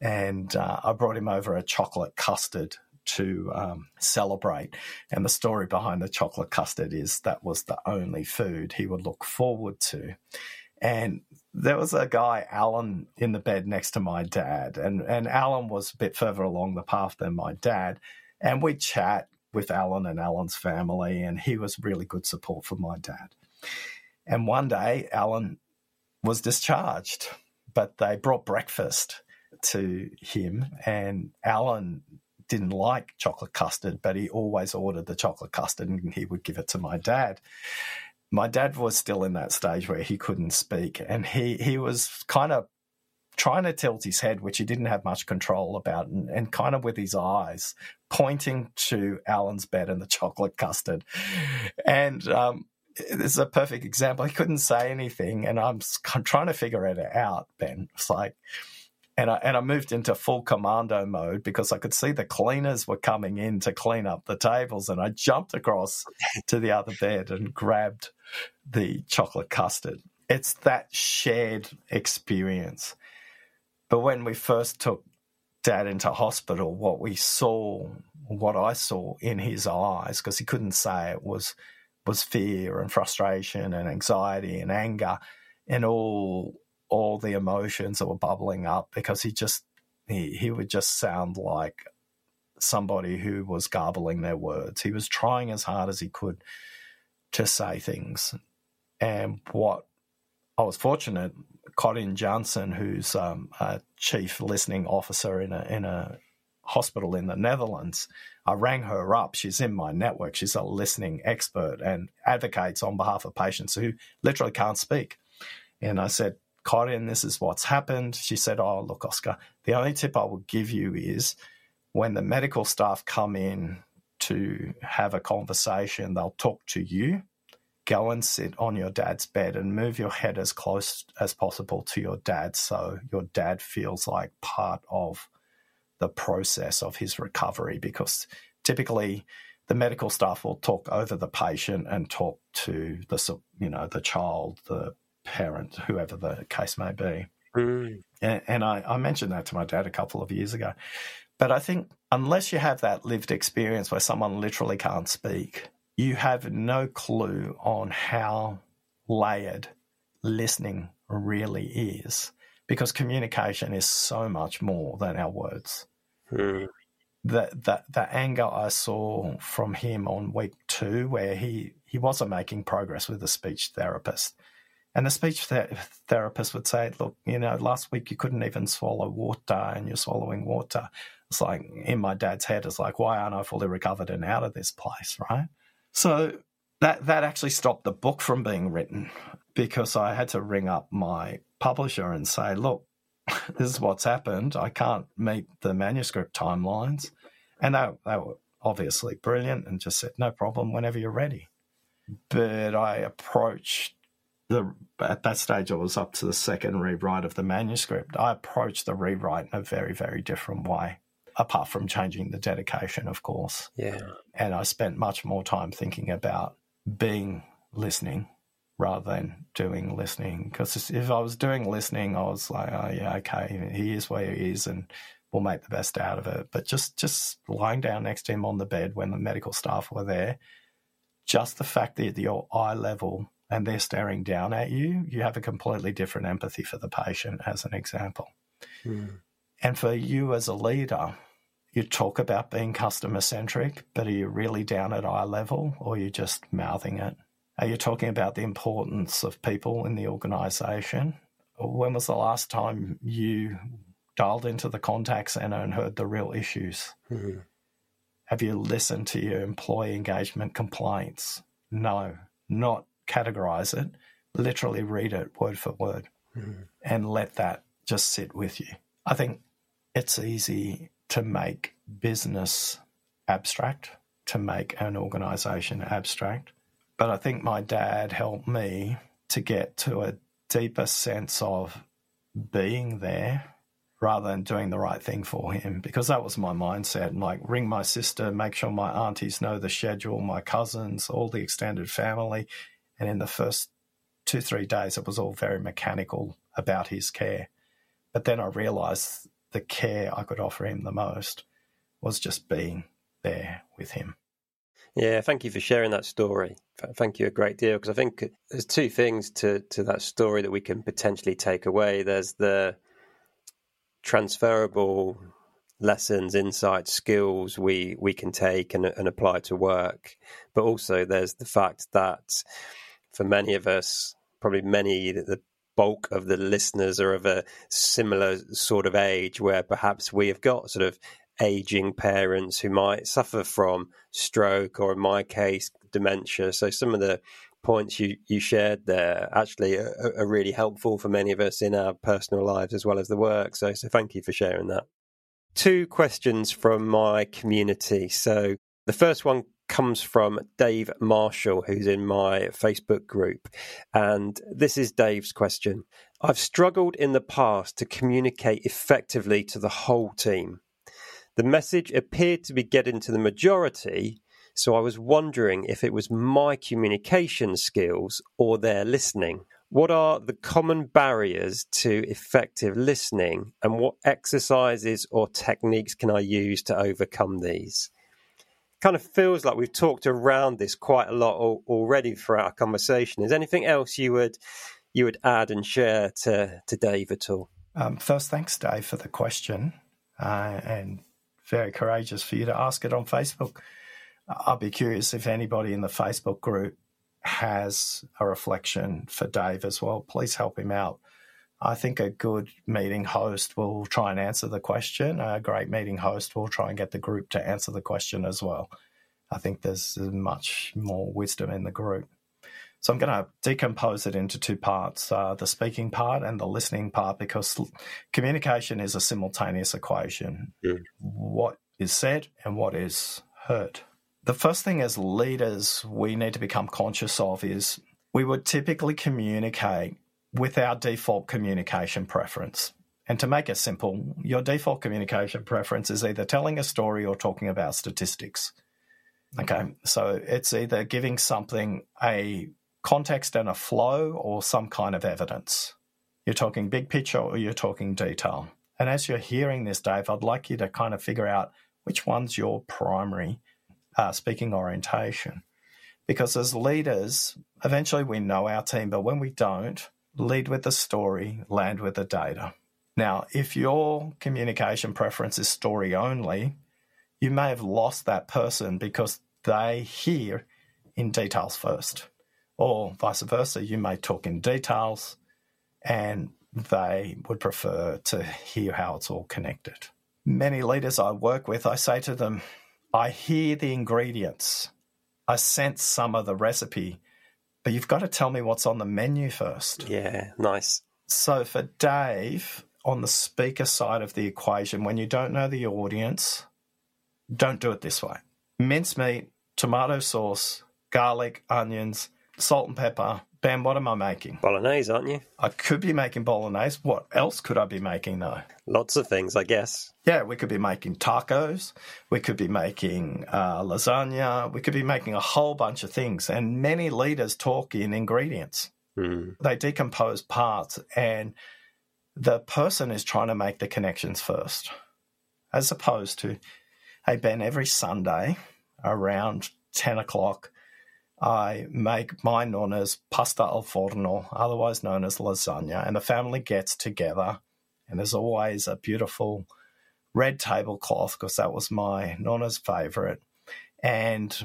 and uh, I brought him over a chocolate custard to um, celebrate. And the story behind the chocolate custard is that was the only food he would look forward to. And there was a guy, Alan, in the bed next to my dad. And, and Alan was a bit further along the path than my dad. And we chat with Alan and Alan's family, and he was really good support for my dad. And one day, Alan was discharged, but they brought breakfast to him. And Alan didn't like chocolate custard, but he always ordered the chocolate custard, and he would give it to my dad. My dad was still in that stage where he couldn't speak, and he, he was kind of trying to tilt his head, which he didn't have much control about, and, and kind of with his eyes pointing to Alan's bed and the chocolate custard. And um, this is a perfect example. He couldn't say anything, and I'm, I'm trying to figure it out, Ben. It's like... And I, and I moved into full commando mode because I could see the cleaners were coming in to clean up the tables, and I jumped across to the other bed and grabbed the chocolate custard. It's that shared experience. But when we first took Dad into hospital, what we saw, what I saw in his eyes, because he couldn't say it, was, was fear and frustration and anxiety and anger and all... all the emotions that were bubbling up, because he just he, he would just sound like somebody who was garbling their words. He was trying as hard as he could to say things. And what I was fortunate, Colin Johnson, who's um, a chief listening officer in a in a hospital in the Netherlands, I rang her up. She's in my network. She's a listening expert and advocates on behalf of patients who literally can't speak. And I said, Colin, this is what's happened. She said, oh, look, Oscar, the only tip I will give you is when the medical staff come in to have a conversation, they'll talk to you. Go and sit on your dad's bed and move your head as close as possible to your dad so your dad feels like part of the process of his recovery, because typically the medical staff will talk over the patient and talk to the, you know, the child, the parent, whoever the case may be. Mm. And, and I, I mentioned that to my dad a couple of years ago. But I think unless you have that lived experience where someone literally can't speak, you have no clue on how layered listening really is, because communication is so much more than our words. Mm. The, the, the anger I saw from him on week two, where he, he wasn't making progress with the speech therapist. And the speech ther- therapist would say, look, you know, last week you couldn't even swallow water and you're swallowing water. It's like, in my dad's head, it's like, why aren't I fully recovered and out of this place, right? So that, that actually stopped the book from being written, because I had to ring up my publisher and say, look, this is what's happened. I can't meet the manuscript timelines. And they, they were obviously brilliant and just said, no problem, whenever you're ready. But I approached... The, at that stage, I was up to the second rewrite of the manuscript. I approached the rewrite in a very, very different way, apart from changing the dedication, of course. Yeah. And I spent much more time thinking about being listening rather than doing listening. Because if I was doing listening, I was like, oh, yeah, okay, he is where he is and we'll make the best out of it. But just, just lying down next to him on the bed when the medical staff were there, just the fact that you're eye level and they're staring down at you, you have a completely different empathy for the patient, as an example. Mm. And for you as a leader, you talk about being customer-centric, but are you really down at eye level or are you just mouthing it? Are you talking about the importance of people in the organisation? When was the last time you dialed into the contact centre and heard the real issues? Mm-hmm. Have you listened to your employee engagement complaints? No, not categorise it, literally read it word for word mm-hmm. and let that just sit with you. I think it's easy to make business abstract, to make an organisation abstract. But I think my dad helped me to get to a deeper sense of being there rather than doing the right thing for him, because that was my mindset. Like, ring my sister, make sure my aunties know the schedule, my cousins, all the extended family. And in the first two, three days, it was all very mechanical about his care. But then I realised the care I could offer him the most was just being there with him. Yeah, thank you for sharing that story. Thank you a great deal, because I think there's two things to, to that story that we can potentially take away. There's the transferable lessons, insights, skills we, we can take and, and apply to work. But also there's the fact that for many of us, probably many, the bulk of the listeners are of a similar sort of age where perhaps we have got sort of aging parents who might suffer from stroke or, in my case, dementia. So some of the points you, you shared there actually are, are really helpful for many of us in our personal lives as well as the work. So, so thank you for sharing that. Two questions from my community. So the first one comes from Dave Marshall, who's in my Facebook group. And this is Dave's question. I've struggled in the past to communicate effectively to the whole team. The message appeared to be getting to the majority, so I was wondering if it was my communication skills or their listening. What are the common barriers to effective listening, and what exercises or techniques can I use to overcome these? Kind of feels like we've talked around this quite a lot al- already throughout our conversation. Is anything else you would you would add and share to, to Dave at all? Um, first, thanks, Dave, for the question, uh, and very courageous for you to ask it on Facebook. I'd be curious if anybody in the Facebook group has a reflection for Dave as well. Please help him out. I think a good meeting host will try and answer the question. A great meeting host will try and get the group to answer the question as well. I think there's much more wisdom in the group. So I'm going to decompose it into two parts, uh, the speaking part and the listening part, because communication is a simultaneous equation. Yeah. What is said and what is heard. The first thing as leaders we need to become conscious of is we would typically communicate with our default communication preference. And to make it simple, your default communication preference is either telling a story or talking about statistics. Okay, so it's either giving something a context and a flow or some kind of evidence. You're talking big picture or you're talking detail. And as you're hearing this, Dave, I'd like you to kind of figure out which one's your primary uh, speaking orientation. Because as leaders, eventually we know our team, but when we don't, lead with the story, land with the data. Now, if your communication preference is story only, you may have lost that person because they hear in details first. Or vice versa, you may talk in details and they would prefer to hear how it's all connected. Many leaders I work with, I say to them, I hear the ingredients. I sense some of the recipe, but you've got to tell me what's on the menu first. Yeah, nice. So for Dave, on the speaker side of the equation, when you don't know the audience, don't do it this way. Mincemeat, tomato sauce, garlic, onions, salt and pepper. Ben, what am I making? Bolognese, aren't you? I could be making bolognese. What else could I be making, though? Lots of things, I guess. Yeah, we could be making tacos. We could be making uh, lasagna. We could be making a whole bunch of things. And many leaders talk in ingredients. Mm. They decompose parts, and the person is trying to make the connections first, as opposed to, hey, Ben, every Sunday around ten o'clock, I make my known as pasta al forno, otherwise known as lasagna, and the family gets together, and there's always a beautiful red tablecloth because that was my nonna's favourite, and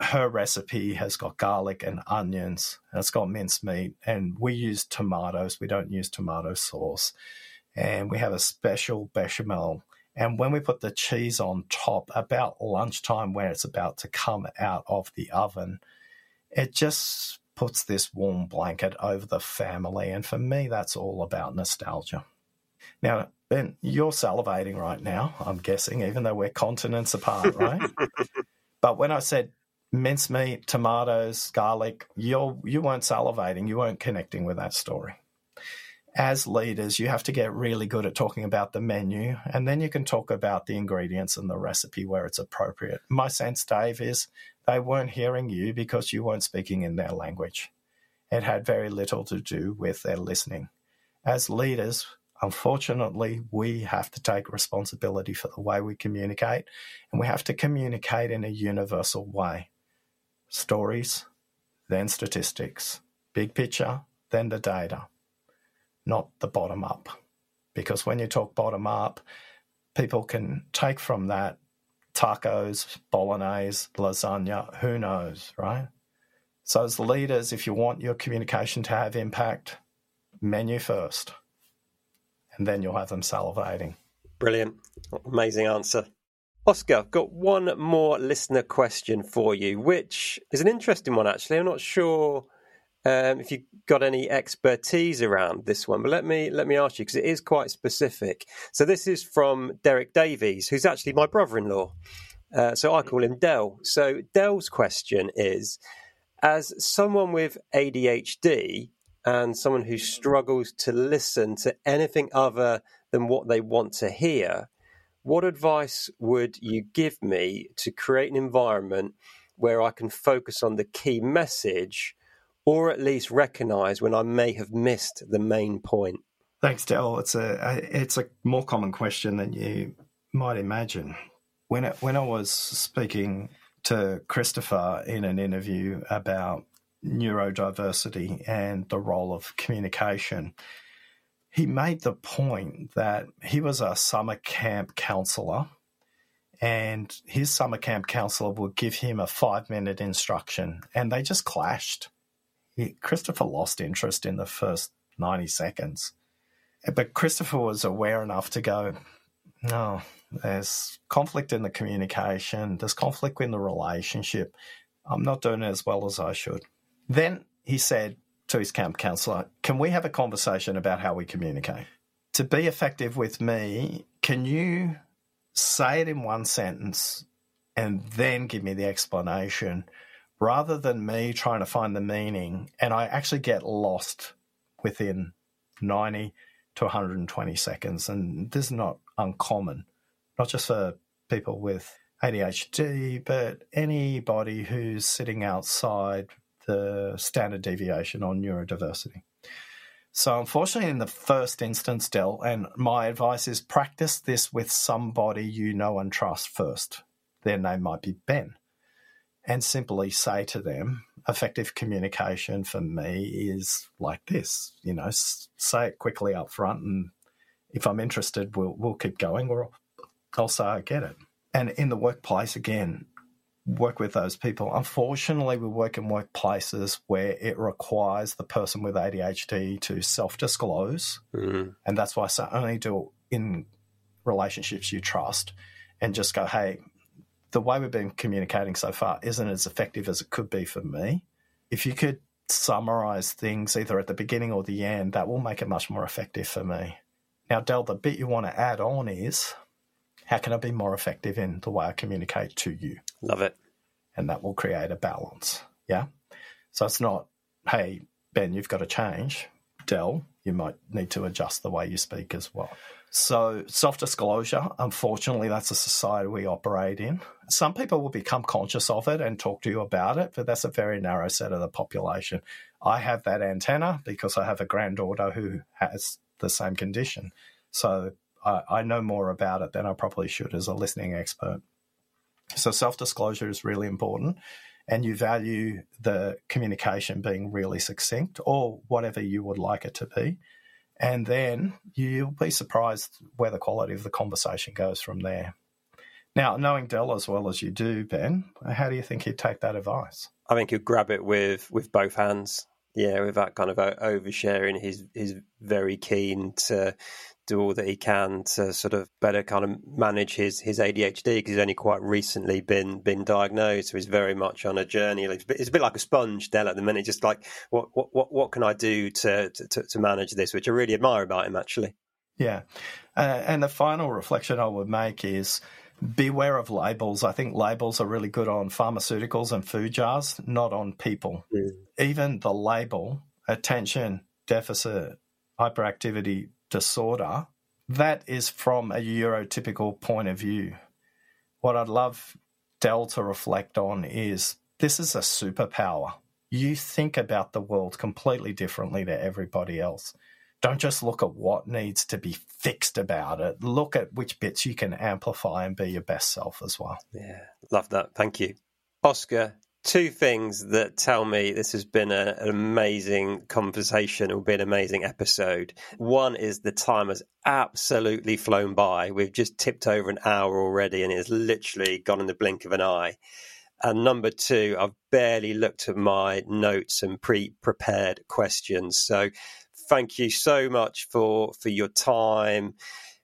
her recipe has got garlic and onions, and it's got minced meat, and we use tomatoes. We don't use tomato sauce, and we have a special bechamel. And when we put the cheese on top, about lunchtime when it's about to come out of the oven, it just puts this warm blanket over the family. And for me, that's all about nostalgia. Now, Ben, you're salivating right now, I'm guessing, even though we're continents apart, right? But when I said mincemeat, tomatoes, garlic, you're, you weren't salivating. You weren't connecting with that story. As leaders, you have to get really good at talking about the menu, and then you can talk about the ingredients and the recipe where it's appropriate. My sense, Dave, is they weren't hearing you because you weren't speaking in their language. It had very little to do with their listening. As leaders, unfortunately, we have to take responsibility for the way we communicate, and we have to communicate in a universal way. Stories, then statistics, big picture, then the data. Not the bottom up. Because when you talk bottom up, people can take from that tacos, bolognese, lasagna, who knows, right? So as leaders, if you want your communication to have impact, menu first, and then you'll have them salivating. Brilliant. Amazing answer. Oscar, I've got one more listener question for you, which is an interesting one, actually. I'm not sure Um, if you've got any expertise around this one, but let me let me ask you, because it is quite specific. So this is from Derek Davies, who's actually my brother-in-law. Uh, so I call him Del. So Del's question is, as someone with A D H D and someone who struggles to listen to anything other than what they want to hear, what advice would you give me to create an environment where I can focus on the key message, or at least recognise when I may have missed the main point? Thanks, Del. It's a it's a more common question than you might imagine. When it, when I was speaking to Christopher in an interview about neurodiversity and the role of communication, he made the point that he was a summer camp counsellor, and his summer camp counsellor would give him a five-minute instruction, and they just clashed. Christopher lost interest in the first ninety seconds. But Christopher was aware enough to go, no, there's conflict in the communication, there's conflict in the relationship. I'm not doing as well as I should. Then he said to his camp counselor, can we have a conversation about how we communicate? To be effective with me, can you say it in one sentence and then give me the explanation, rather than me trying to find the meaning, and I actually get lost within ninety to one hundred twenty seconds. And this is not uncommon, not just for people with A D H D, but anybody who's sitting outside the standard deviation on neurodiversity. So unfortunately, in the first instance, Del, and my advice is practice this with somebody you know and trust first. Their name might be Ben. And simply say to them, effective communication for me is like this. You know, say it quickly up front, and if I'm interested, we'll we'll keep going, or I'll say I get it. And in the workplace, again, work with those people. Unfortunately, we work in workplaces where it requires the person with A D H D to self-disclose, mm-hmm. and that's why I say only do it in relationships you trust, and just go, hey, the way we've been communicating so far isn't as effective as it could be for me. If you could summarise things either at the beginning or the end, that will make it much more effective for me. Now, Del, the bit you want to add on is, how can I be more effective in the way I communicate to you? Love it. And that will create a balance, yeah? So it's not, hey, Ben, you've got to change. Del, you might need to adjust the way you speak as well. So self-disclosure, unfortunately, that's a society we operate in. Some people will become conscious of it and talk to you about it, but that's a very narrow set of the population. I have that antenna because I have a granddaughter who has the same condition. So I, I know more about it than I probably should as a listening expert. So self-disclosure is really important, and you value the communication being really succinct or whatever you would like it to be. And then you'll be surprised where the quality of the conversation goes from there. Now, knowing Del as well as you do, Ben, how do you think he'd take that advice? I think he'd grab it with, with both hands. Yeah, with that kind of oversharing. He's, he's very keen to do all that he can to sort of better kind of manage his, his A D H D, because he's only quite recently been been diagnosed. So he's very much on a journey. It's a bit like a sponge, Del, at the minute, just like, what what what, what can I do to, to, to manage this, which I really admire about him, actually. Yeah. Uh, and the final reflection I would make is beware of labels. I think labels are really good on pharmaceuticals and food jars, not on people. Mm. Even the label, attention deficit hyperactivity disorder, that is from a Eurotypical point of view. What I'd love Del to reflect on is this is a superpower. You think about the world completely differently to everybody else. Don't just look at what needs to be fixed about it. Look at which bits you can amplify and be your best self as well. Yeah, love that. Thank you. Oscar, two things that tell me this has been a, an amazing conversation. It will be an amazing episode. One is the time has absolutely flown by. We've just tipped over an hour already, and it has literally gone in the blink of an eye. And number two, I've barely looked at my notes and pre-prepared questions. So thank you so much for, for your time,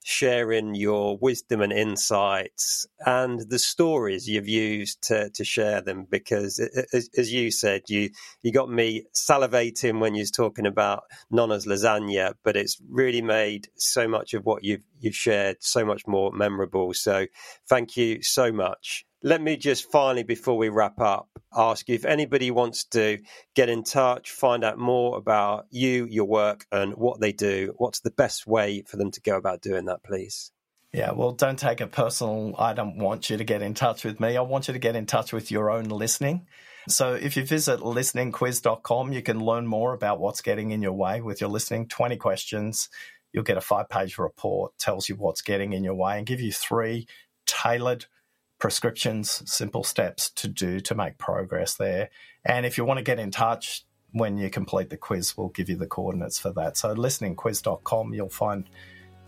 sharing your wisdom and insights, and the stories you've used to, to share them, because as, as you said, you, you got me salivating when you was talking about Nonna's lasagna, but it's really made so much of what you've, you've shared so much more memorable. So thank you so much. Let me just finally, before we wrap up, ask you if anybody wants to get in touch, find out more about you, your work, and what they do, what's the best way for them to go about doing that, please? Yeah, well, don't take it personal. I don't want you to get in touch with me. I want you to get in touch with your own listening. So if you visit listening quiz dot com, you can learn more about what's getting in your way with your listening. twenty questions. You'll get a five-page report, tells you what's getting in your way, and give you three tailored prescriptions, simple steps to do to make progress there. And if you want to get in touch when you complete the quiz, we'll give you the coordinates for that. So listening quiz dot com, you'll find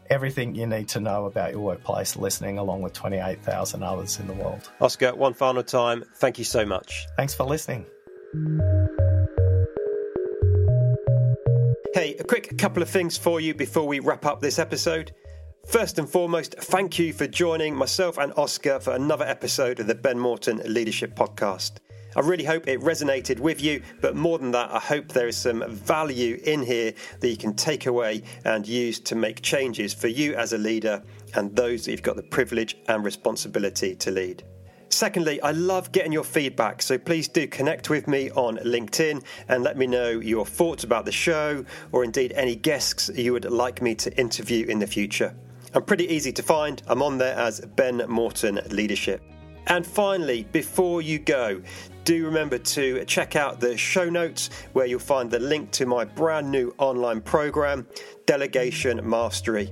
everything you need to know about your workplace listening, along with twenty-eight thousand others in the world. Oscar, one final time, thank you so much. Thanks for listening. Hey, a quick couple of things for you before we wrap up this episode. First and foremost, thank you for joining myself and Oscar for another episode of the Ben Morton Leadership Podcast. I really hope it resonated with you, but more than that, I hope there is some value in here that you can take away and use to make changes for you as a leader and those that you've got the privilege and responsibility to lead. Secondly, I love getting your feedback, so please do connect with me on LinkedIn and let me know your thoughts about the show, or indeed any guests you would like me to interview in the future. I'm pretty easy to find. I'm on there as Ben Morton Leadership. And finally, before you go, do remember to check out the show notes, where you'll find the link to my brand new online program, Delegation Mastery.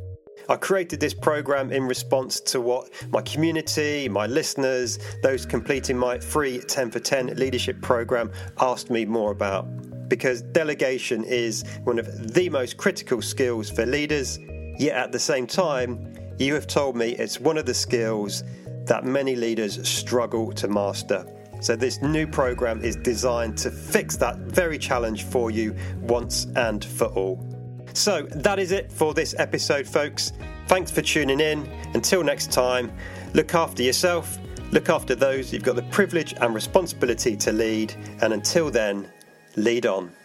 I created this program in response to what my community, my listeners, those completing my free ten for ten leadership program asked me more about, because delegation is one of the most critical skills for leaders. Yet at the same time, you have told me it's one of the skills that many leaders struggle to master. So this new program is designed to fix that very challenge for you once and for all. So that is it for this episode, folks. Thanks for tuning in. Until next time, look after yourself, look after those you've got the privilege and responsibility to lead, and until then, lead on.